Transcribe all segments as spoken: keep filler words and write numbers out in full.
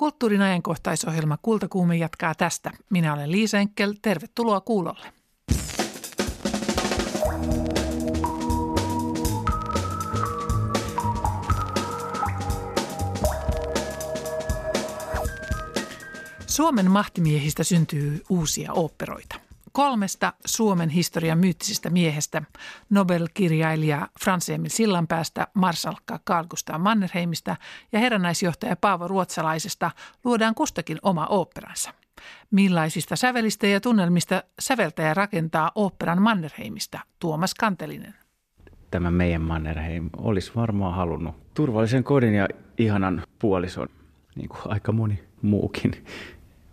Kulttuurin ajankohtaisohjelma Kultakuume jatkaa tästä. Minä olen Liisa Enckell. Tervetuloa kuulolle. Suomen mahtimiehistä syntyy uusia oopperoita. Kolmesta Suomen historian myyttisistä miehestä, Nobel-kirjailija Franz Emil Sillanpäästä, marsalkka Karl Gustaf Mannerheimista ja herrannaisjohtaja Paavo Ruotsalaisesta luodaan kustakin oma oopperansa. Millaisista sävelistä ja tunnelmista säveltäjä rakentaa oopperan Mannerheimista, Tuomas Kantelinen. Tämä meidän Mannerheim olisi varmaan halunnut turvallisen kodin ja ihanan puolison, niin kuin aika moni muukin.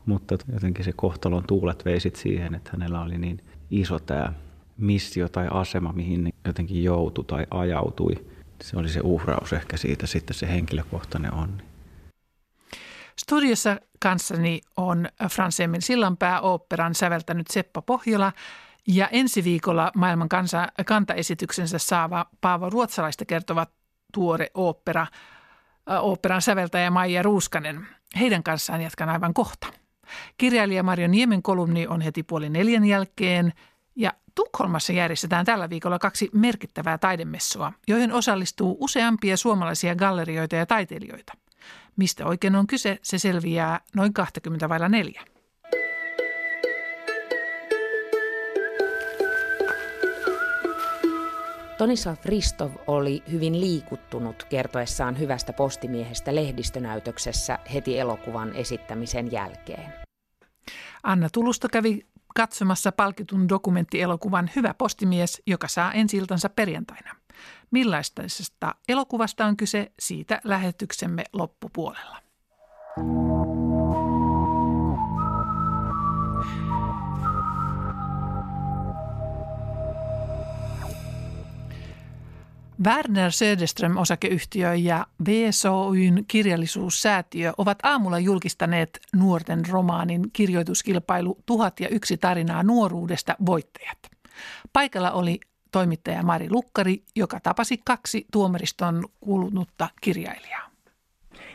Mutta jotenkin se kohtalon tuulet vei sit siihen, että hänellä oli niin iso tämä missio tai asema, mihin jotenkin joutui tai ajautui. Se oli se uhraus ehkä siitä sitten se henkilökohtainen onni. Studiossa kanssani on Franz Emil Sillanpää -oopperan säveltänyt Seppo Pohjola ja ensi viikolla maailman kansa, kantaesityksensä saava Paavo Ruotsalaista kertova tuore ooppera, oopperan säveltäjä Maija Ruuskanen. Heidän kanssaan jatkan aivan kohta. Kirjailija Marjo Niemen kolumni on heti puoli neljän jälkeen ja Tukholmassa järjestetään tällä viikolla kaksi merkittävää taidemessua, joihin osallistuu useampia suomalaisia gallerioita ja taiteilijoita. Mistä oikein on kyse, se selviää noin kaksikymmentä vailla neljä. Tonislav Hristov oli hyvin liikuttunut kertoessaan Hyvästä postimiehestä lehdistönäytöksessä heti elokuvan esittämisen jälkeen. Anna Tulusto kävi katsomassa palkitun dokumenttielokuvan Hyvä postimies, joka saa ensi-iltansa perjantaina. Millaisesta elokuvasta on kyse, siitä lähetyksemme loppupuolella. Werner Söderström osakeyhtiö ja V S O:n kirjallisuussäätiö ovat aamulla julkistaneet nuorten romaanin kirjoituskilpailu tuhat ja yksi tarinaa nuoruudesta voittajat. Paikalla oli toimittaja Mari Lukkari, joka tapasi kaksi tuomariston kuulunutta kirjailijaa.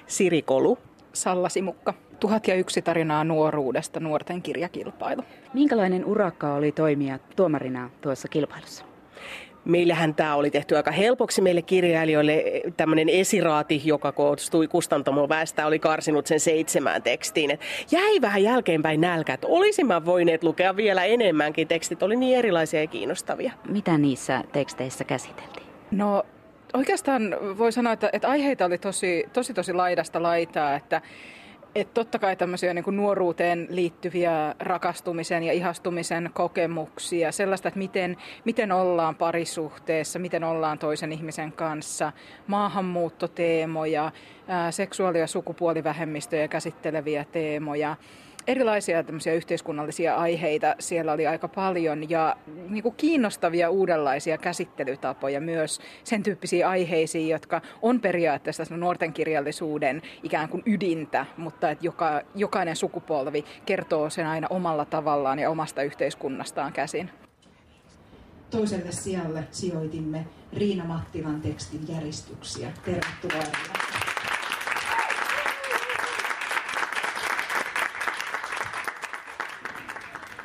Siri Kolu, Salla Simukka, tuhat ja yksi tarinaa nuoruudesta nuorten kirjakilpailu. Minkälainen urakka oli toimia tuomarina tuossa kilpailussa? Meillähän tämä oli tehty aika helpoksi meille kirjailijoille. Tämmöinen esiraati, joka koostui kustantamoväestä, oli karsinut sen seitsemään tekstiin. Et jäi vähän jälkeenpäin nälkä, että olisimme voineet lukea vielä enemmänkin. Tekstit oli niin erilaisia ja kiinnostavia. Mitä niissä teksteissä käsiteltiin? No oikeastaan voi sanoa, että, että aiheita oli tosi, tosi, tosi laidasta laitaa, että Että totta kai tämmöisiä niin kuin nuoruuteen liittyviä rakastumisen ja ihastumisen kokemuksia, sellaista, että miten, miten ollaan parisuhteessa, miten ollaan toisen ihmisen kanssa, maahanmuuttoteemoja, ää, seksuaali- ja sukupuolivähemmistöjä käsitteleviä teemoja, erilaisia tämmöisiä yhteiskunnallisia aiheita siellä oli aika paljon ja niin kuin kiinnostavia uudenlaisia käsittelytapoja myös sen tyyppisiin aiheisiin, jotka on periaatteessa nuorten kirjallisuuden ikään kuin ydintä, mutta että joka, jokainen sukupolvi kertoo sen aina omalla tavallaan ja omasta yhteiskunnastaan käsin. Toiselle sijalle sijoitimme Riina Mattilan tekstin Järistyksiä. Tervetuloa.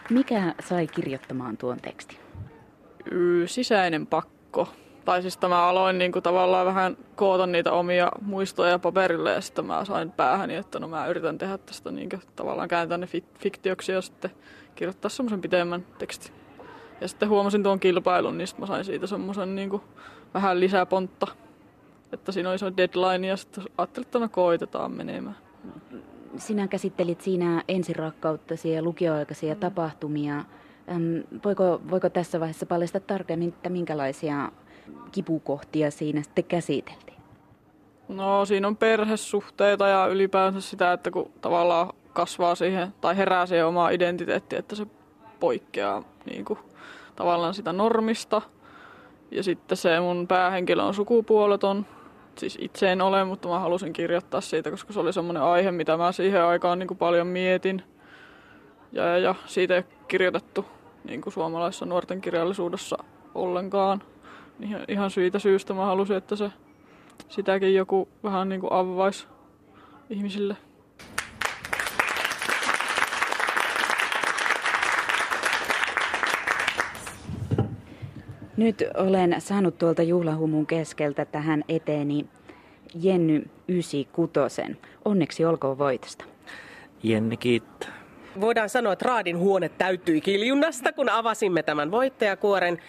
Mikä sai kirjoittamaan tuon tekstin? Sisäinen pakko. Tai siis mä aloin niinku tavallaan vähän koota niitä omia muistoja paperille ja sitten mä sain päähäni, että no mä yritän tehdä tästä niinku tavallaan kääntää ne fiktioksi ja sitten kirjoittaa semmoisen pitemmän tekstin. Ja sitten huomasin tuon kilpailun, niin sitten mä sain siitä semmoisen niinku vähän lisäpontta. Että siinä oli semmoinen deadline ja sitten ajattelin, että no koitetaan menemään. Sinä käsittelit siinä ensirakkauttasi ja lukioaikaisia mm. tapahtumia. Voiko, voiko tässä vaiheessa paljastaa tarkemmin, että minkälaisia kipukohtia siinä sitten käsiteltiin? No siinä on perhesuhteita ja ylipäänsä sitä, että kun tavallaan kasvaa siihen tai herää siihen omaa identiteettiä, että se poikkeaa niin kuin, tavallaan sitä normista. Ja sitten se mun päähenkilö on sukupuoleton. Siis itse en ole, mutta mä halusin kirjoittaa siitä, koska se oli semmoinen aihe, mitä mä siihen aikaan niin kuin paljon mietin. Ja, ja, ja siitä ei ole kirjoitettu niin kuin suomalaisessa nuorten kirjallisuudessa ollenkaan. Ihan, ihan siitä syystä mä halusin, että se sitäkin joku vähän niin kuin avvaisi ihmisille. Nyt olen saanut tuolta juhlahumun keskeltä tähän eteeni Jenny yhdeksänkymmentäkuusi. Onneksi olkoon voitosta. Jenni kiittää. Voidaan sanoa, että raadin huone täyttyi kiljunnasta, kun avasimme tämän voittajakuoren.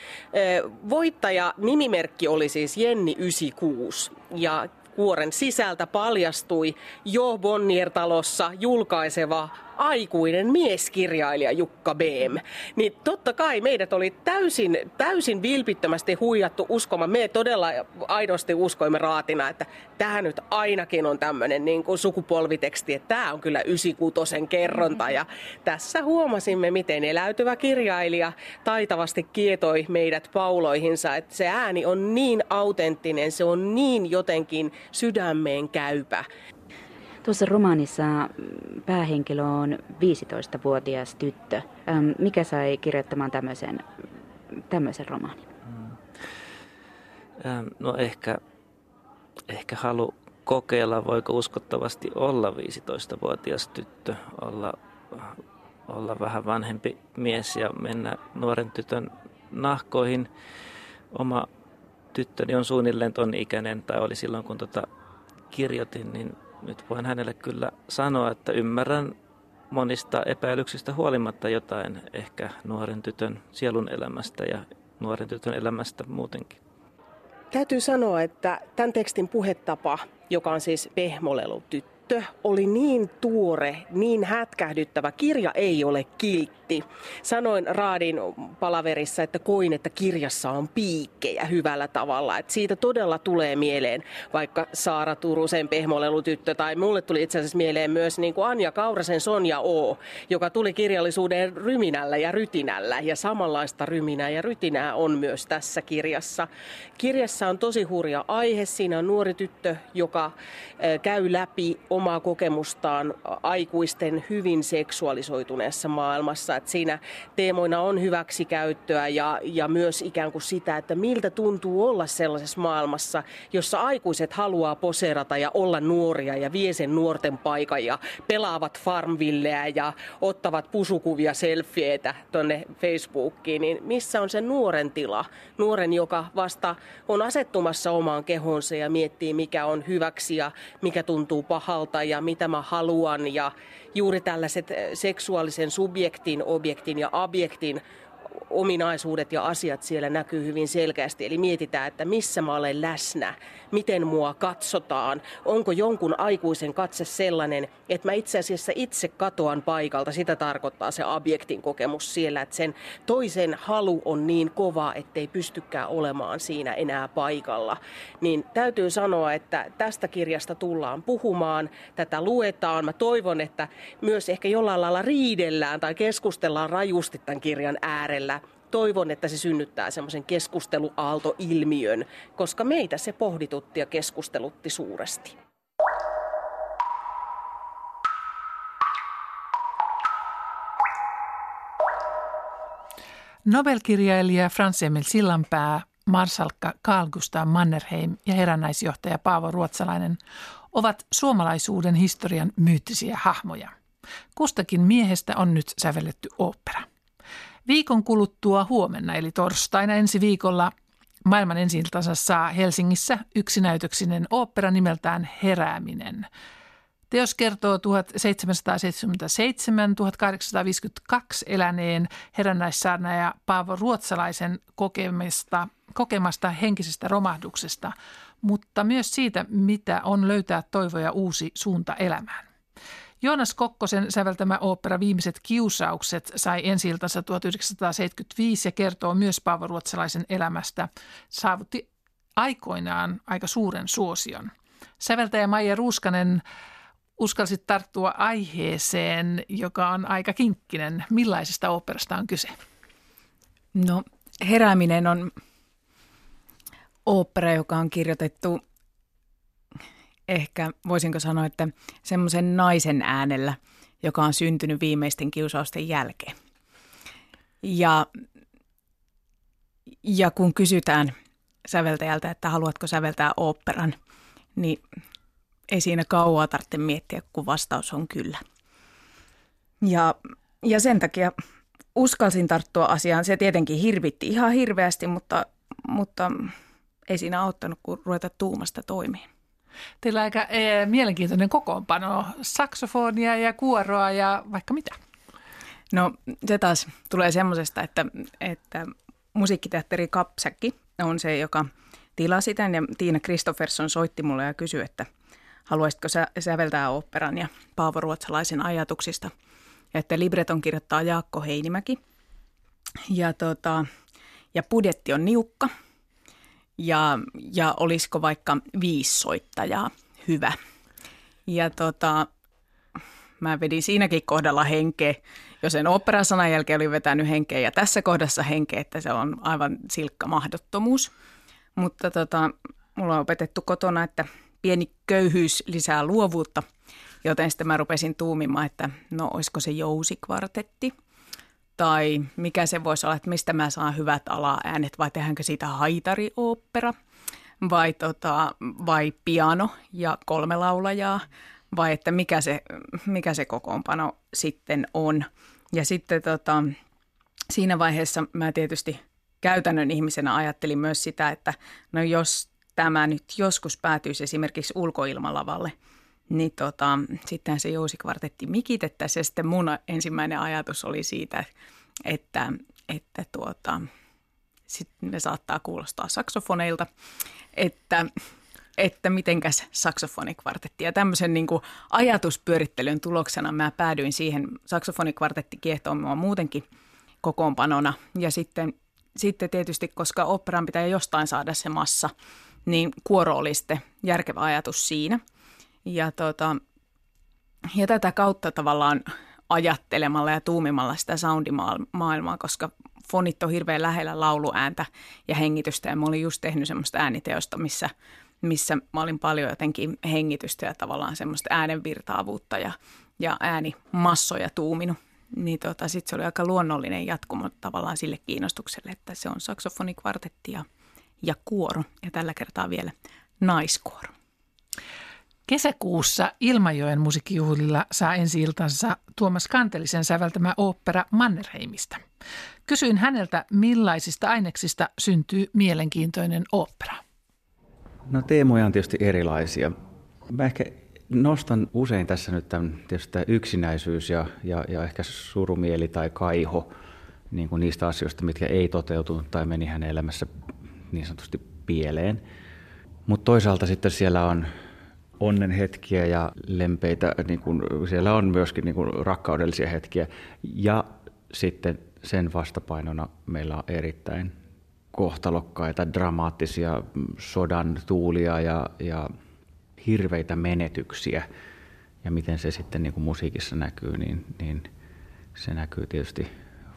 Voittaja-nimimerkki oli siis Jenni yhdeksänkymmentäkuusi ja kuoren sisältä paljastui jo Bonnier-talossa julkaiseva aikuinen mieskirjailija Jukka Beem. Niin totta kai meidät oli täysin, täysin vilpittömästi huijattu uskomaan. Me todella aidosti uskoimme raatina, että tämä nyt ainakin on tämmöinen niin kuin sukupolviteksti, että tämä on kyllä yhdeksänkymmentäkuutosen kerronta. Ja tässä huomasimme, miten eläytyvä kirjailija taitavasti kietoi meidät pauloihinsa. Että se ääni on niin autenttinen, se on niin jotenkin sydämeen käypä. Tuossa romaanissa päähenkilö on viisitoistavuotias tyttö. Mikä sai kirjoittamaan tämmöisen, tämmöisen romaanin? No ehkä, ehkä halu kokeilla, voiko uskottavasti olla viisitoistavuotias tyttö, olla, olla vähän vanhempi mies ja mennä nuoren tytön nahkoihin. Oma tyttöni on suunnilleen ton ikäinen, tai oli silloin kun tota kirjoitin, niin nyt voin hänelle kyllä sanoa, että ymmärrän monista epäilyksistä huolimatta jotain ehkä nuoren tytön sielun elämästä ja nuoren tytön elämästä muutenkin. Täytyy sanoa, että tämän tekstin puhetapa, joka on siis pehmolelu tyttö, oli niin tuore, niin hätkähdyttävä. Kirja ei ole kiltti. Sanoin raadin palaverissa, että koin, että kirjassa on piikkejä hyvällä tavalla. Että siitä todella tulee mieleen vaikka Saara Turusen pehmolelutyttö, tai mulle tuli itse asiassa mieleen myös niin kuin Anja Kaurasen Sonja O, joka tuli kirjallisuuden ryminällä ja rytinällä. Ja samanlaista ryminää ja rytinää on myös tässä kirjassa. Kirjassa on tosi hurja aihe. Siinä on nuori tyttö, joka käy läpi omaa kokemustaan aikuisten hyvin seksuaalisoituneessa maailmassa. Että siinä teemoina on hyväksikäyttöä ja, ja myös ikään kuin sitä, että miltä tuntuu olla sellaisessa maailmassa, jossa aikuiset haluaa poseerata ja olla nuoria ja vie sen nuorten paikan ja pelaavat Farmvilleä ja ottavat pusukuvia selfieitä tuonne Facebookiin. Niin missä on se nuoren tila? Nuoren, joka vasta on asettumassa omaan kehonsa ja miettii, mikä on hyväksi ja mikä tuntuu pahalta ja mitä mä haluan, ja juuri tällaiset seksuaalisen subjektin, objektin ja objektin ominaisuudet ja asiat siellä näkyy hyvin selkeästi. Eli mietitään, että missä mä olen läsnä, miten mua katsotaan, onko jonkun aikuisen katse sellainen, että mä itse asiassa itse katoan paikalta. Sitä tarkoittaa se objektin kokemus siellä, että sen toisen halu on niin kova, ettei pystykään olemaan siinä enää paikalla. Niin täytyy sanoa, että tästä kirjasta tullaan puhumaan, tätä luetaan. Mä toivon, että myös ehkä jollain lailla riidellään tai keskustellaan rajusti tämän kirjan äärellä. Toivon, että se synnyttää semmoisen keskusteluaaltoilmiön, koska meitä se pohditutti ja keskustelutti suuresti. Nobelkirjailija Franz Emil Sillanpää, marsalkka Karl Gustaf Mannerheim ja herännäisjohtaja Paavo Ruotsalainen ovat suomalaisuuden historian myyttisiä hahmoja. Kustakin miehestä on nyt sävelletty ooppera. Viikon kuluttua huomenna eli torstaina ensi viikolla maailman ensi-iltansa saa Helsingissä yksinäytöksinen ooppera nimeltään Herääminen. Teos kertoo seitsemäntoistasataaseitsemänkymmentäseitsemän–kahdeksantoistasataaviisikymmentäkaksi eläneen herännäissaarnaaja Paavo Ruotsalaisen kokemasta, kokemasta henkisestä romahduksesta, mutta myös siitä, mitä on löytää toivo ja uusi suunta elämään. Joonas Kokkosen säveltämä ooppera Viimeiset kiusaukset sai ensi-iltansa tuhatyhdeksänsataaseitsemänkymmentäviisi ja kertoo myös Paavo Ruotsalaisen elämästä. Saavutti aikoinaan aika suuren suosion. Säveltäjä Maija Ruuskanen uskalsi tarttua aiheeseen, joka on aika kinkkinen. Millaisesta oopperasta on kyse? No, Herääminen on ooppera, joka on kirjoitettu ehkä voisinko sanoa, että semmoisen naisen äänellä, joka on syntynyt viimeisten kiusausten jälkeen. Ja, ja kun kysytään säveltäjältä, että haluatko säveltää oopperan, niin ei siinä kauaa tarvitse miettiä, kun vastaus on kyllä. Ja, ja sen takia uskalsin tarttua asiaan. Se tietenkin hirvitti ihan hirveästi, mutta mutta ei siinä auttanut, kun ruveta tuumasta toimiin. Teillä on aika e, mielenkiintoinen kokoonpano, saksofonia ja kuoroa ja vaikka mitä. No se taas tulee semmoisesta, että, että musiikkiteatteri Kapsäki on se, joka tilasi tämän ja Tiina Kristofferson soitti mulle ja kysyi, että haluaisitko sä säveltää oopperan ja Paavo Ruotsalaisen ajatuksista. Ja että libreton kirjoittaa Jaakko Heinimäki ja, tota, ja budjetti on niukka. Ja, ja olisiko vaikka viisi soittajaa hyvä. Ja tota, mä vedin siinäkin kohdalla henkeä, jo sen oopperasanan jälkeen olin vetänyt henkeä ja tässä kohdassa henkeä, että se on aivan silkka mahdottomuus. Mutta tota, mulla on opetettu kotona, että pieni köyhyys lisää luovuutta, joten sitten mä rupesin tuumimaan, että no olisiko se jousikvartetti. Tai mikä se voisi olla, että mistä mä saan hyvät ala-äänet, vai tehdäänkö siitä haitari-ooppera, vai, tota, vai piano ja kolme laulajaa, vai että mikä se, mikä se kokoonpano sitten on. Ja sitten tota, siinä vaiheessa mä tietysti käytännön ihmisenä ajattelin myös sitä, että no jos tämä nyt joskus päätyisi esimerkiksi ulkoilmalavalle, niin tota, sittenhän se jousikvartetti mikitettäisiin ja sitten mun ensimmäinen ajatus oli siitä, että, että tuota, sitten ne saattaa kuulostaa saksofoneilta, että, että mitenkäs saksofonikvartetti. Ja tämmöisen niin kuin ajatuspyörittelyn tuloksena mä päädyin siihen saksofonikvartetti kiehtoon mua muutenkin kokoonpanona ja sitten, sitten tietysti, koska oopperaan pitää jostain saada se massa, niin kuoro oli sitten järkevä ajatus siinä. Ja, tota, ja tätä kautta tavallaan ajattelemalla ja tuumimalla sitä soundimaailmaa, koska fonit on hirveän lähellä lauluääntä ja hengitystä. Ja mä olin just tehnyt semmoista ääniteosta, missä, missä mä olin paljon jotenkin hengitystä ja tavallaan semmoista äänenvirtaavuutta ja, ja äänimassoja tuuminut. Niin tota, sitten se oli aika luonnollinen jatkumo tavallaan sille kiinnostukselle, että se on saksofonikvartetti ja, ja kuoro ja tällä kertaa vielä naiskuoro. Kesäkuussa Ilmajoen musiikkijuhlilla saa ensi-iltansa Tuomas Kantelisen säveltämä ooppera Mannerheimista. Kysyin häneltä, millaisista aineksista syntyy mielenkiintoinen ooppera. No teemoja on tietysti erilaisia. Mä ehkä nostan usein tässä nyt tämän, tietysti tämä yksinäisyys ja, ja, ja ehkä surumieli tai kaiho niin kuin niistä asioista, mitkä ei toteutunut tai meni hänen elämässä niin sanotusti pieleen. Mutta toisaalta sitten siellä on onnen hetkiä ja lempeitä, niin kun siellä on myöskin niin kun rakkaudellisia hetkiä. Ja sitten sen vastapainona meillä on erittäin kohtalokkaita, dramaattisia sodan tuulia ja, ja hirveitä menetyksiä. Ja miten se sitten niin kun musiikissa näkyy, niin, niin se näkyy tietysti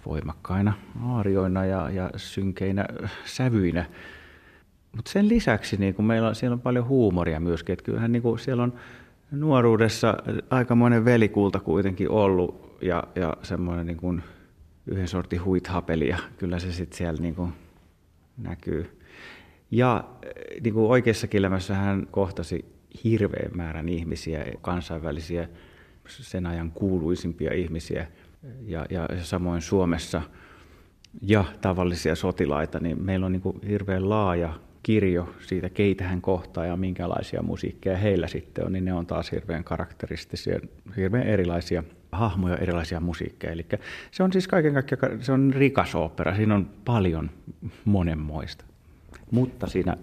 voimakkaina aarioina ja, ja synkeinä sävyinä. Mutta sen lisäksi niin kun meillä on, siellä on paljon huumoria myöskin, että kyllähän niin kun siellä on nuoruudessa aikamoinen velikulta kuitenkin ollut ja, ja semmoinen niin kun yhden sortin huithapeli ja kyllä se sitten siellä niin kun näkyy. Ja niin kun oikeassakin elämässä hän kohtasi hirveän määrän ihmisiä, kansainvälisiä, sen ajan kuuluisimpia ihmisiä ja, ja samoin Suomessa ja tavallisia sotilaita, niin meillä on niin kun hirveän laaja kirjo siitä, keitä hän kohtaa ja minkälaisia musiikkeja heillä sitten on, niin ne on taas hirveän karakteristisia, hirveän erilaisia hahmoja, erilaisia musiikkeja. Eli se on siis kaiken kaikkiaan, se on rikas ooppera, siinä on paljon monenmoista. Mutta siinä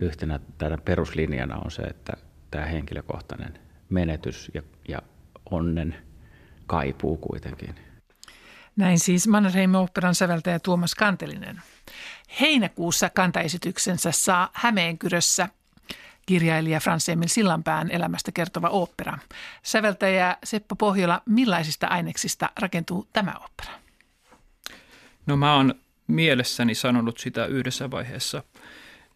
yhtenä tätä peruslinjana on se, että tämä henkilökohtainen menetys ja, ja onnen kaipuu kuitenkin. Näin siis Mannerheim-oopperan säveltäjä Tuomas Kantelinen. Heinäkuussa kantaesityksensä saa Hämeenkyrössä kirjailija Franz Emil Sillanpään elämästä kertova ooppera. Säveltäjä Seppo Pohjola, millaisista aineksista rakentuu tämä ooppera? No mä oon mielessäni sanonut sitä yhdessä vaiheessa,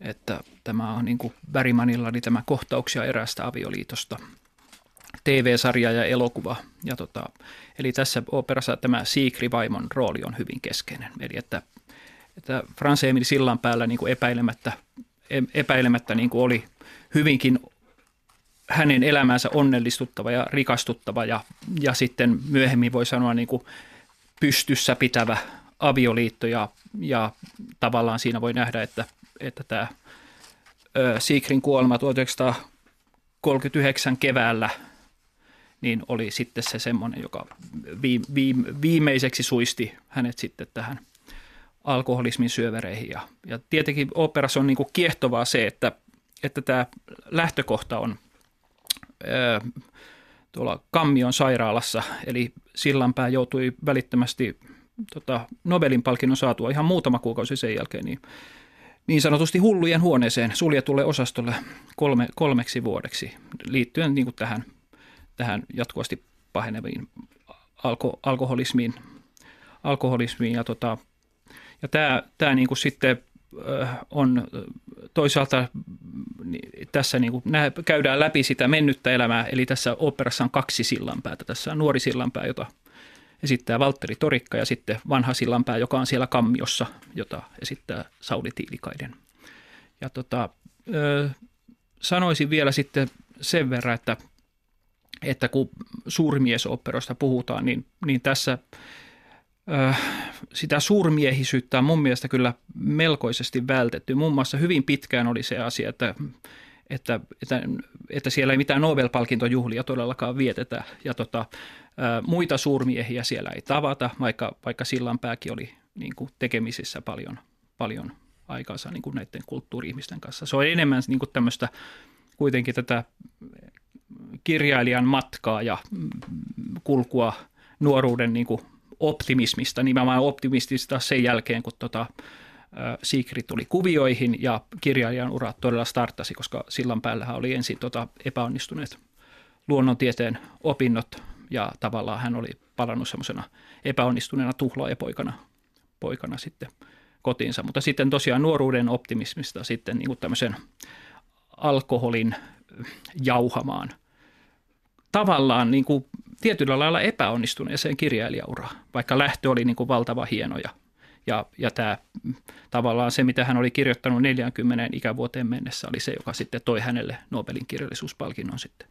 että tämä on niin kuin Bergmanilla, niin tämä kohtauksia eräästä avioliitosta. T V-sarja ja elokuva. Ja tota, eli tässä ooperassa tämä Siegfried-vaimon rooli on hyvin keskeinen. Eli että, että Franz Emil Sillanpäällä niin kuin epäilemättä, epäilemättä niin kuin oli hyvinkin hänen elämänsä onnellistuttava ja rikastuttava ja, ja sitten myöhemmin voi sanoa niin kuin pystyssä pitävä avioliitto ja, ja tavallaan siinä voi nähdä, että, että tämä Sigrin kuolema tuhatyhdeksänsataakolmekymmentäyhdeksän keväällä niin oli sitten se semmoinen, joka viimeiseksi suisti hänet sitten tähän alkoholismin syövereihin. Ja, ja tietenkin oopperassa on niin kuin kiehtovaa se, että, että tämä lähtökohta on ö, tuolla Kammion sairaalassa, eli Sillanpää joutui välittömästi tota, Nobelin palkinnon saatua ihan muutama kuukausi sen jälkeen niin, niin sanotusti hullujen huoneeseen suljetulle osastolle kolme, kolmeksi vuodeksi liittyen niin kuin tähän, tähän jatkuvasti paheneviin alko, alkoholismiin, alkoholismiin ja tota, ja tämä, tämä niin kuin sitten on toisaalta tässä niin kuin käydään läpi sitä mennyttä elämää, eli tässä oopperassa on kaksi Sillanpäätä. Tässä on nuori Sillanpää, jota esittää Valtteri Torikka, ja sitten vanha Sillanpää, joka on siellä Kammiossa, jota esittää Sauli Tiilikainen. Ja tota, sanoisin vielä sitten sen verran, että, että kun suurmiesoopperoista puhutaan, niin, niin tässä sitä suurmiehisyyttä on mun mielestä kyllä melkoisesti vältetty. Muun muassa hyvin pitkään oli se asia, että, että, että, että siellä ei mitään Nobel-palkintojuhlia todellakaan vietetä. Ja tota, muita suurmiehiä siellä ei tavata, vaikka, vaikka Sillanpääkin oli niin kuin tekemisissä paljon, paljon aikaansa niin kuin näiden kulttuuri-ihmisten kanssa. Se on enemmän niin kuin tämmöistä kuitenkin tätä kirjailijan matkaa ja kulkua nuoruuden niin kuin optimismista, nimenomaan optimistista sen jälkeen, kun tota, ä, Sigrid tuli kuvioihin ja kirjailijan ura todella starttasi, koska Sillanpäällähän oli ensin tota, epäonnistuneet luonnontieteen opinnot ja tavallaan hän oli palannut semmoisena epäonnistuneena tuhlaajapoikana poikana sitten kotiinsa. Mutta sitten tosiaan nuoruuden optimismista sitten niin kuin tämmöisen alkoholin jauhamaan tavallaan niin kuin tietyllä lailla epäonnistuneeseen kirjailijauraan, vaikka lähtö oli niin kuin valtava hieno ja, ja, ja tämä, tavallaan se, mitä hän oli kirjoittanut neljäänkymmeneen ikävuoteen mennessä, oli se, joka sitten toi hänelle Nobelin kirjallisuuspalkinnon sitten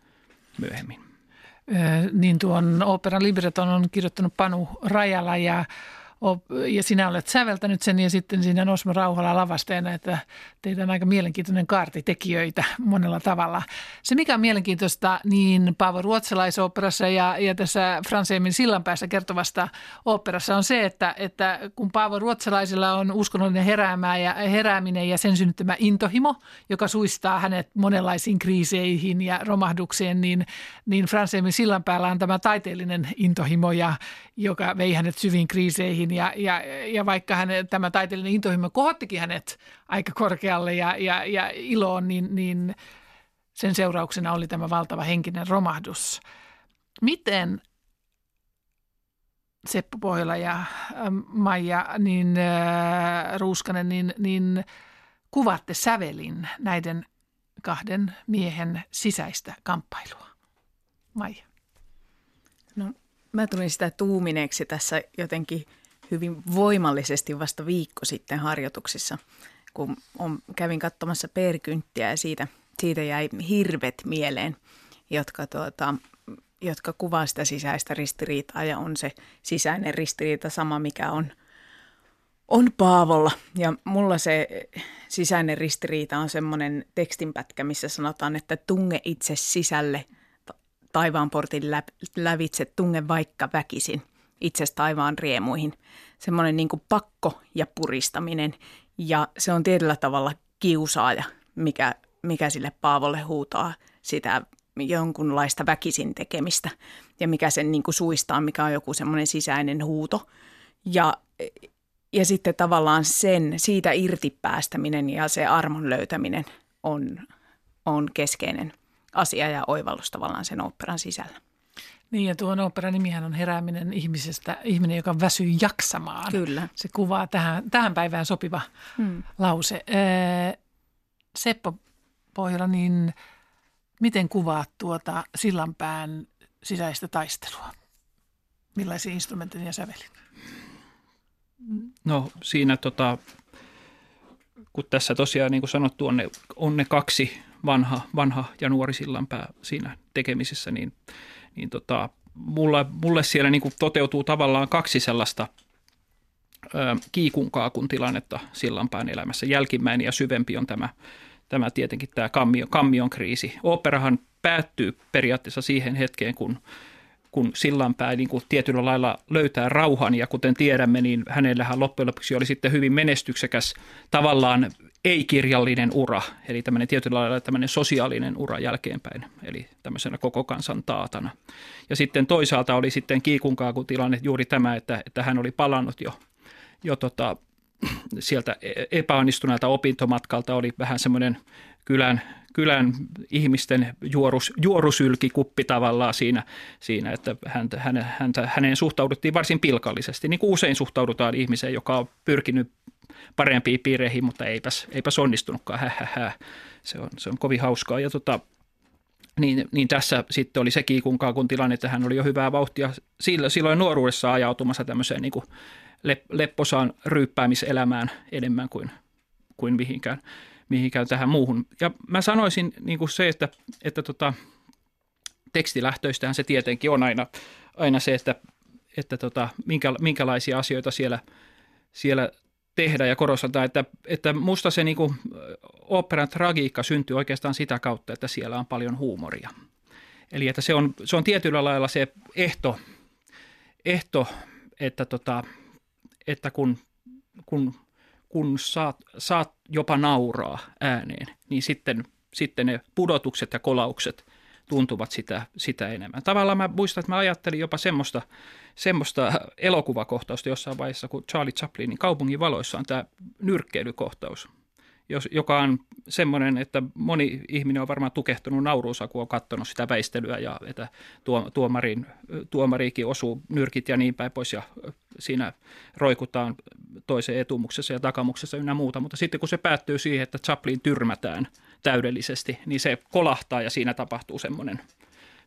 myöhemmin. Öö, niin tuon oopperan libreton on kirjoittanut Panu Rajala ja, ja sinä olet säveltänyt sen ja sitten siinä on Osmo Rauhala lavasteena, että teitä on aika mielenkiintoinen kaarti tekijöitä monella tavalla. Se mikä on mielenkiintoista niin Paavo Ruotsalaisoopperassa ja, ja tässä Franz Emil Sillanpäässä kertovasta oopperassa on se, että, että kun Paavo Ruotsalaisella on uskonnollinen heräämä ja herääminen ja sen synnyttämä intohimo, joka suistaa hänet monenlaisiin kriiseihin ja romahdukseen, niin, niin Franz Emil Sillanpäällä on tämä taiteellinen intohimo, ja, joka vei hänet syviin kriiseihin. Ja, ja, ja vaikka hän, tämä taiteellinen intohimo kohottikin hänet aika korkealle ja, ja, ja iloon, niin, niin sen seurauksena oli tämä valtava henkinen romahdus. Miten Seppo Pohjola ja Maija niin, äh, Ruuskanen, niin, niin kuvatte sävelin näiden kahden miehen sisäistä kamppailua? Maija. No, mä tulin sitä tuumineeksi tässä jotenkin hyvin voimallisesti vasta viikko sitten harjoituksissa, kun on, kävin katsomassa Peer-kynttiä ja siitä, siitä jäi hirvet mieleen, jotka, tuota, jotka kuvaa sitä sisäistä ristiriitaa ja on se sisäinen ristiriita sama, mikä on, on Paavolla. Ja mulla se sisäinen ristiriita on semmoinen tekstinpätkä, missä sanotaan, että tunge itse sisälle taivaanportin lävitse, tunge vaikka väkisin itsestä taivaan riemuihin. Semmoinen niin kuin pakko ja puristaminen. Ja se on tietyllä tavalla kiusaaja, mikä, mikä sille Paavolle huutaa sitä jonkunlaista väkisin tekemistä. Ja mikä sen niin kuin suistaa, mikä on joku semmoinen sisäinen huuto. Ja, ja sitten tavallaan sen, siitä irti päästäminen ja se armon löytäminen on, on keskeinen asia ja oivallus tavallaan sen oopperan sisällä. Niin, ja tuon oopperan nimihän on Herääminen ihmisestä, ihminen, joka väsyy jaksamaan. Kyllä. Se kuvaa tähän, tähän päivään sopiva hmm. lause. Ee, Seppo Pohjola, niin miten kuvaat tuota Sillanpään sisäistä taistelua? Millaisia instrumentteja sävelit? No siinä, tota, kun tässä tosiaan niin kuin sanottu, on ne, on ne kaksi vanha, vanha ja nuori Sillanpää siinä tekemisessä, niin niin tota, mulla, mulle siellä niin kuin toteutuu tavallaan kaksi sellaista kiikun kaakun tilannetta Sillanpään elämässä. Jälkimmäinen ja syvempi on tämä, tämä tietenkin tämä kammion, kammion kriisi. Oopperahan päättyy periaatteessa siihen hetkeen, kun, kun Sillanpää niin kuin tietyllä lailla löytää rauhan, ja kuten tiedämme, niin hänellähän loppujen lopuksi oli sitten hyvin menestyksekäs tavallaan ei-kirjallinen ura, eli tämmöinen tietyllä lailla tämmöinen sosiaalinen ura jälkeenpäin, eli tämmöisenä koko kansan taatana. Ja sitten toisaalta oli sitten kiikunkaakun tilanne juuri tämä, että, että hän oli palannut jo, jo tota, sieltä epäonnistuneelta opintomatkalta, oli vähän semmoinen kylän, kylän ihmisten juorus, juorusylkikuppi tavallaan siinä, siinä että hän, hän, hän, häneen suhtauduttiin varsin pilkallisesti, niin kuin usein suhtaudutaan ihmiseen, joka on pyrkinyt parempiin piireihin, mutta eipäs, eipäs onnistunutkaan, hähähä, se on, se on kovin hauskaa. Ja tota, niin, niin tässä sitten oli se kiikunkaakun tilanne, että hän oli jo hyvää vauhtia silloin nuoruudessa ajautumassa tämmöiseen niin kuin lepposaan ryyppäämiselämään enemmän kuin, kuin mihinkään, mihinkään tähän muuhun. Ja mä sanoisin niin kuin se, että, että tota, tekstilähtöistähän se tietenkin on aina, aina se, että, että tota, minkä, minkälaisia asioita siellä, siellä tehdä ja korostetaan, että, että musta se niin kuin oopperan tragiikka syntyy oikeastaan sitä kautta, että siellä on paljon huumoria. Eli että se on, se on tietyllä lailla se ehto, ehto että, tota, että kun, kun, kun saat, saat jopa nauraa ääneen, niin sitten, sitten ne pudotukset ja kolaukset tuntuvat sitä, sitä enemmän. Tavallaan mä muistan, että mä ajattelin jopa semmoista, semmoista elokuvakohtausta jossain vaiheessa, kun Charlie Chaplinin Kaupungin valoissa on tämä nyrkkeilykohtaus, joka on semmoinen, että moni ihminen on varmaan tukehtunut nauruunsa, kun on katsonut sitä väistelyä ja että tuomarin, tuomariikin osuu nyrkit ja niin päin pois ja siinä roikutaan toisen etumuksessa ja takamuksessa ynnä muuta, mutta sitten kun se päättyy siihen, että Chaplin tyrmätään täydellisesti, niin se kolahtaa ja siinä tapahtuu semmoinen,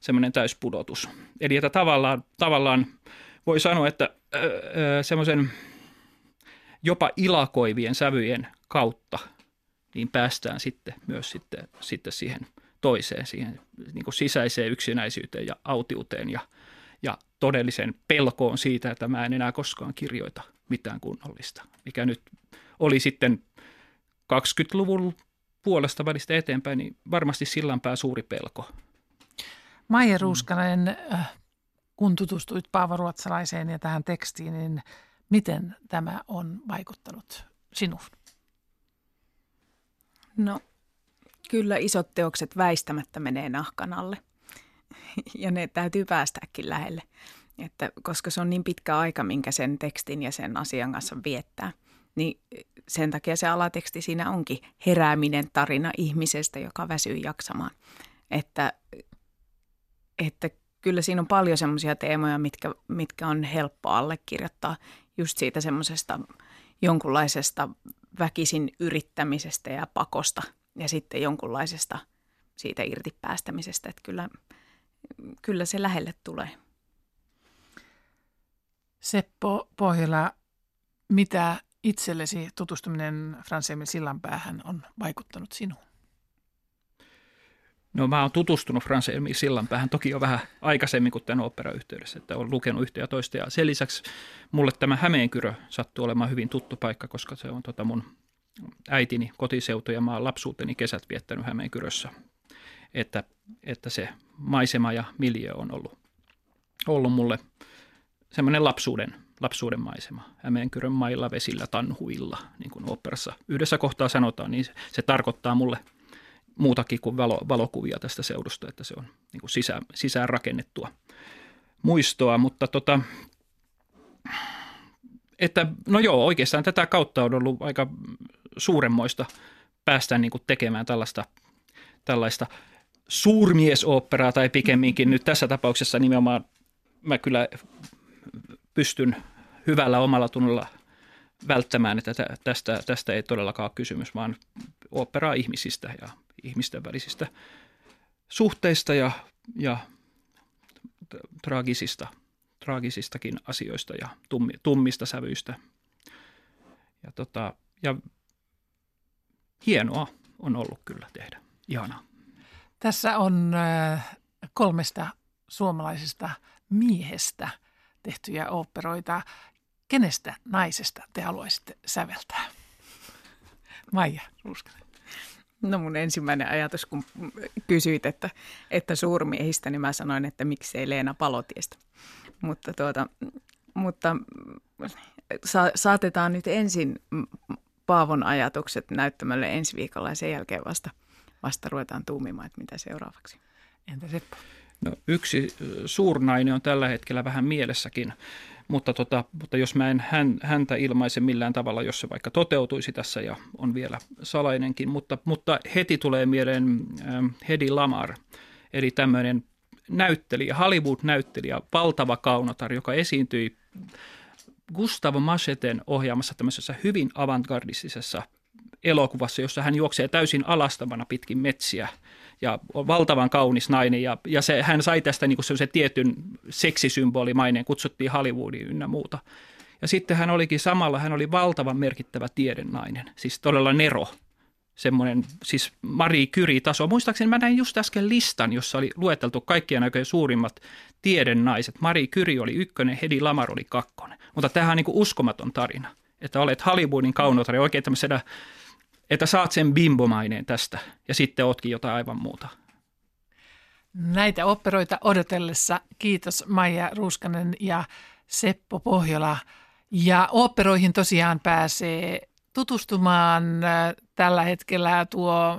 semmoinen täyspudotus. Eli että tavallaan, tavallaan voi sanoa, että öö, semmoisen jopa ilakoivien sävyjen kautta niin päästään sitten myös sitten, sitten siihen toiseen, siihen niin kuin sisäiseen yksinäisyyteen ja autiuteen ja, ja todellisen pelkoon siitä, että mä en enää koskaan kirjoita mitään kunnollista, mikä nyt oli sitten kaksikymmentäluvun puolesta välistä eteenpäin, niin varmasti Sillanpää suuri pelko. Maija Ruuskanen, kun tutustuit Paavo Ruotsalaiseen ja tähän tekstiin, niin miten tämä on vaikuttanut sinuun? No, kyllä isot teokset väistämättä menee nahkan alle ja ne täytyy päästäkin lähelle, että koska se on niin pitkä aika, minkä sen tekstin ja sen asian kanssa viettää. Niin sen takia se alateksti siinä onkin herääminen, tarina ihmisestä, joka väsyy jaksamaan. Että, että kyllä siinä on paljon semmoisia teemoja, mitkä, mitkä on helppo allekirjoittaa just siitä semmoisesta jonkunlaisesta väkisin yrittämisestä ja pakosta ja sitten jonkunlaisesta siitä irti päästämisestä. Että kyllä, kyllä se lähelle tulee. Seppo Pohjola, mitä itsellesi tutustuminen Franz Emil Sillanpäähän on vaikuttanut sinuun? No mä oon tutustunut Franz Emil Sillanpäähän toki jo vähän aikaisemmin kuin tämän oopperan yhteydessä, että olen lukenut yhtä ja toista. Ja sen lisäksi mulle tämä Hämeenkyrö sattuu olemaan hyvin tuttu paikka, koska se on tota mun äitini kotiseutu ja mä oon lapsuuteni kesät viettänyt Hämeenkyrössä. Että, että se maisema ja miljö on ollut, ollut mulle semmoinen lapsuuden Lapsuuden maisema, Hämeenkyrön mailla, vesillä, tanhuilla, niin kuin oopperassa yhdessä kohtaa sanotaan, niin se, se tarkoittaa mulle muutakin kuin valo, valokuvia tästä seudusta, että se on niin kuin sisään, sisään rakennettua muistoa, mutta tota, että no joo, oikeastaan tätä kautta on ollut aika suuremmoista päästä niin kuin tekemään tällaista, tällaista suurmiesoopperaa tai pikemminkin nyt tässä tapauksessa nimenomaan mä kyllä pystyn hyvällä omalla tunnolla välttämään, että tästä, tästä ei todellakaan ole kysymys, vaan oopperaa ihmisistä ja ihmisten välisistä suhteista ja, ja traagisista, traagisistakin asioista ja tummista sävyistä. Ja, tota, ja hienoa on ollut kyllä tehdä. Ihanaa. Tässä on kolmesta suomalaisesta miehestä tehtyjä oopperoita. Kenestä naisesta te haluaisitte säveltää? Maija Ruuskanen. No mun ensimmäinen ajatus, kun kysyit, että, että suurmiehistä, niin mä sanoin, että miksei Leena Palotiestä. Mutta, tuota, mutta sa- saatetaan nyt ensin Paavon ajatukset näyttämölle ensi viikolla ja sen jälkeen vasta, vasta ruvetaan tuumimaan, että mitä seuraavaksi. Entä Seppo? No, yksi suurnainen on tällä hetkellä vähän mielessäkin, mutta, tota, mutta jos mä en hän, häntä ilmaise millään tavalla, jos se vaikka toteutuisi tässä ja on vielä salainenkin, mutta, mutta heti tulee mieleen ähm, Hedy Lamarr, eli tämmöinen näyttelijä, Hollywood-näyttelijä, valtava kaunotar, joka esiintyi Gustav Macheten ohjaamassa tämmöisessä hyvin avantgardistisessa elokuvassa, jossa hän juoksee täysin alastavana pitkin metsiä ja on valtavan kaunis nainen ja, ja se, hän sai tästä niin kuin sellaisen tietyn seksisymbolimaineen, kutsuttiin Hollywoodiin ynnä muuta. Ja sitten hän olikin samalla, hän oli valtavan merkittävä tiedennainen, siis todella nero, semmoinen siis Marie Curie-taso. Muistaakseni mä näin just äsken listan, jossa oli lueteltu kaikkien aikojen suurimmat tiedennaiset. Marie Curie oli ykkönen, Hedy Lamarr oli kakkonen, mutta tämähän on niin kuin uskomaton tarina. Että olet Hollywoodin kaunotari oikein tämmöisenä, että saat sen bimbomaineen tästä ja sitten ootkin jotain aivan muuta. Näitä operoita odotellessa kiitos Maija Ruuskanen ja Seppo Pohjola. Ja operoihin tosiaan pääsee tutustumaan tällä hetkellä tuo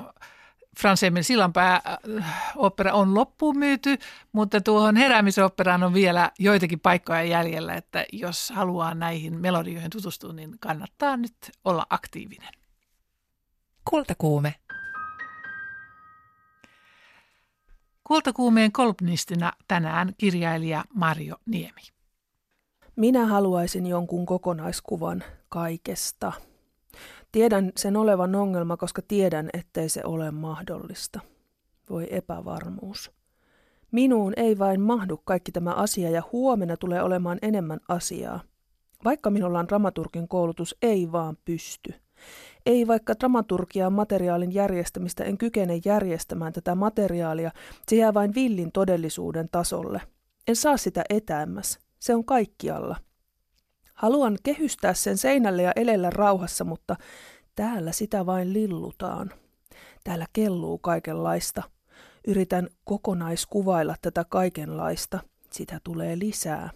Franz Emil Sillanpää opera on loppuun myyty, mutta tuohon heräämisoperaan on vielä joitakin paikkoja jäljellä, että jos haluaa näihin melodioihin tutustua, niin kannattaa nyt olla aktiivinen. Kultakuume. Kultakuumeen kolumnistina tänään kirjailija Marjo Niemi. Minä haluaisin jonkun kokonaiskuvan kaikesta. Tiedän sen olevan ongelma, koska tiedän, ettei se ole mahdollista. Voi epävarmuus. Minuun ei vain mahdu kaikki tämä asia ja huomenna tulee olemaan enemmän asiaa. Vaikka minulla on dramaturgin koulutus, ei vaan pysty. Ei vaikka dramaturgiaan materiaalin järjestämistä en kykene järjestämään tätä materiaalia, se jää vain villin todellisuuden tasolle. En saa sitä etäämmäs, se on kaikkialla. Haluan kehystää sen seinälle ja elellä rauhassa, mutta täällä sitä vain lillutaan. Täällä kelluu kaikenlaista. Yritän kokonaiskuvailla tätä kaikenlaista. Sitä tulee lisää.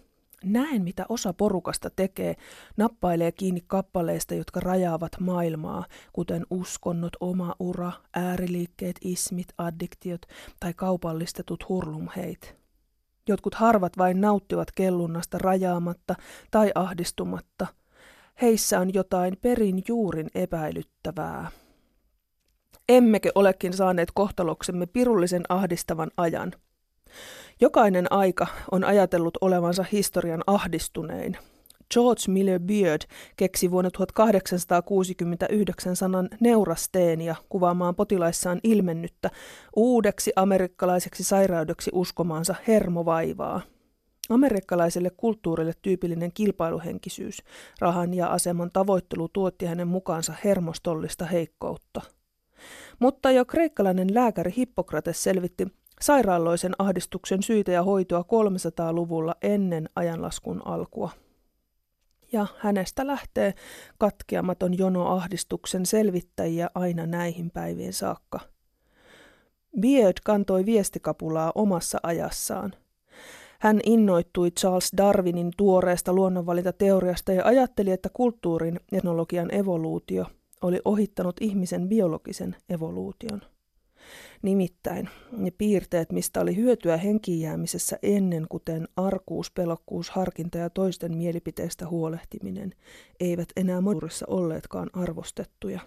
Näen, mitä osa porukasta tekee. Nappailee kiinni kappaleista, jotka rajaavat maailmaa, kuten uskonnot, oma ura, ääriliikkeet, ismit, addiktiot tai kaupallistetut hurlumheit. Jotkut harvat vain nauttivat kellunnasta rajaamatta tai ahdistumatta. Heissä on jotain perin juurin epäilyttävää. Emmekö olekin saaneet kohtaloksemme pirullisen ahdistavan ajan? Jokainen aika on ajatellut olevansa historian ahdistunein. George Miller Beard keksi vuonna tuhatkahdeksansataakuusikymmentäyhdeksän sanan neurasteenia kuvaamaan potilaissaan ilmennyttä uudeksi amerikkalaiseksi sairaudeksi uskomaansa hermovaivaa. Amerikkalaiselle kulttuurille tyypillinen kilpailuhenkisyys, rahan ja aseman tavoittelu tuotti hänen mukaansa hermostollista heikkoutta. Mutta jo kreikkalainen lääkäri Hippokrates selvitti sairaalloisen ahdistuksen syitä ja hoitoa kolmesataaluvulla ennen ajanlaskun alkua. Ja hänestä lähtee katkeamaton jono ahdistuksen selvittäjiä aina näihin päiviin saakka. Beard kantoi viestikapulaa omassa ajassaan. Hän innoittui Charles Darwinin tuoreesta luonnonvalintateoriasta ja ajatteli, että kulttuurin etnologian evoluutio oli ohittanut ihmisen biologisen evoluution. Nimittäin ne piirteet, mistä oli hyötyä henkiin jäämisessä ennen, kuten arkuus, pelokkuus, harkinta ja toisten mielipiteistä huolehtiminen, eivät enää modernissa olleetkaan arvostettuja.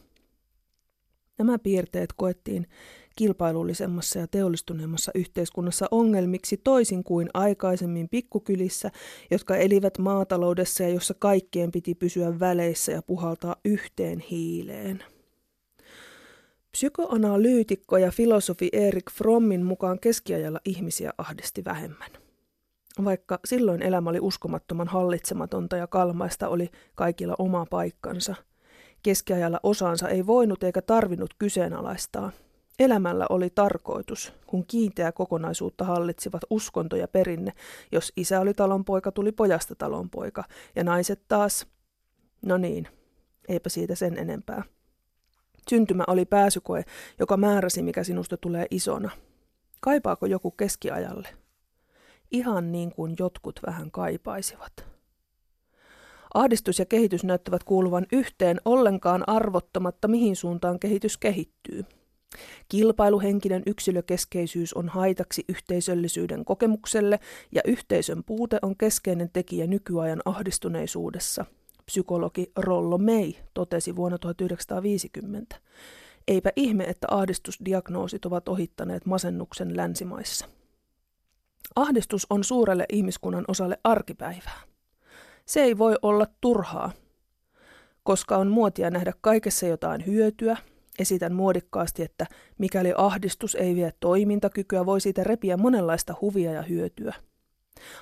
Nämä piirteet koettiin kilpailullisemmassa ja teollistuneemmassa yhteiskunnassa ongelmiksi toisin kuin aikaisemmin pikkukylissä, jotka elivät maataloudessa ja jossa kaikkien piti pysyä väleissä ja puhaltaa yhteen hiileen. Psykoanalyytikko ja filosofi Erik Frommin mukaan keskiajalla ihmisiä ahdisti vähemmän. Vaikka silloin elämä oli uskomattoman hallitsematonta ja kalmaista, oli kaikilla oma paikkansa. Keskiajalla osaansa ei voinut eikä tarvinnut kyseenalaistaa. Elämällä oli tarkoitus, kun kiinteää kokonaisuutta hallitsivat uskonto ja perinne, jos isä oli talonpoika, tuli pojasta talonpoika, ja naiset taas, no niin, eipä siitä sen enempää. Syntymä oli pääsykoe, joka määräsi, mikä sinusta tulee isona. Kaipaako joku keskiajalle? Ihan niin kuin jotkut vähän kaipaisivat. Ahdistus ja kehitys näyttävät kuuluvan yhteen ollenkaan arvottamatta, mihin suuntaan kehitys kehittyy. Kilpailuhenkinen yksilökeskeisyys on haitaksi yhteisöllisyyden kokemukselle ja yhteisön puute on keskeinen tekijä nykyajan ahdistuneisuudessa. Psykologi Rollo May totesi vuonna tuhatyhdeksänsataaviisikymmentä. Eipä ihme, että ahdistusdiagnoosit ovat ohittaneet masennuksen länsimaissa. Ahdistus on suurelle ihmiskunnan osalle arkipäivää. Se ei voi olla turhaa, koska on muotia nähdä kaikessa jotain hyötyä. Esitän muodikkaasti, että mikäli ahdistus ei vie toimintakykyä, voi siitä repiä monenlaista huvia ja hyötyä.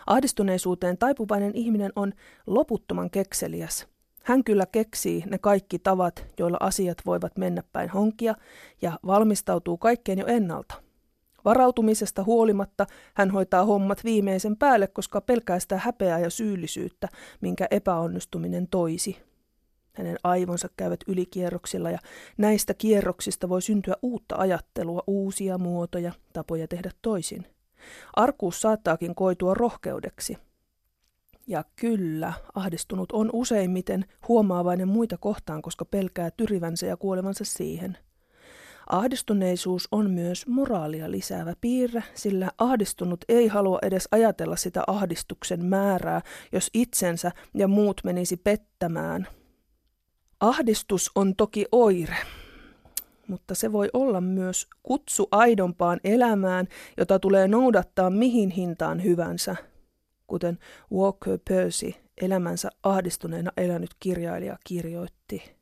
Ahdistuneisuuteen taipuvainen ihminen on loputtoman kekseliäs. Hän kyllä keksii ne kaikki tavat, joilla asiat voivat mennä päin honkia ja valmistautuu kaikkeen jo ennalta. Varautumisesta huolimatta hän hoitaa hommat viimeisen päälle, koska pelkää sitä häpeää ja syyllisyyttä, minkä epäonnistuminen toisi. Hänen aivonsa käyvät ylikierroksilla ja näistä kierroksista voi syntyä uutta ajattelua, uusia muotoja, tapoja tehdä toisin. Arkuus saattaakin koitua rohkeudeksi. Ja kyllä, ahdistunut on useimmiten huomaavainen muita kohtaan, koska pelkää tyrivänsä ja kuolevansa siihen. Ahdistuneisuus on myös moraalia lisäävä piirre, sillä ahdistunut ei halua edes ajatella sitä ahdistuksen määrää, jos itsensä ja muut menisi pettämään. Ahdistus on toki oire, mutta se voi olla myös kutsu aidompaan elämään, jota tulee noudattaa mihin hintaan hyvänsä, kuten Walker Percy elämänsä ahdistuneena elänyt kirjailija kirjoitti.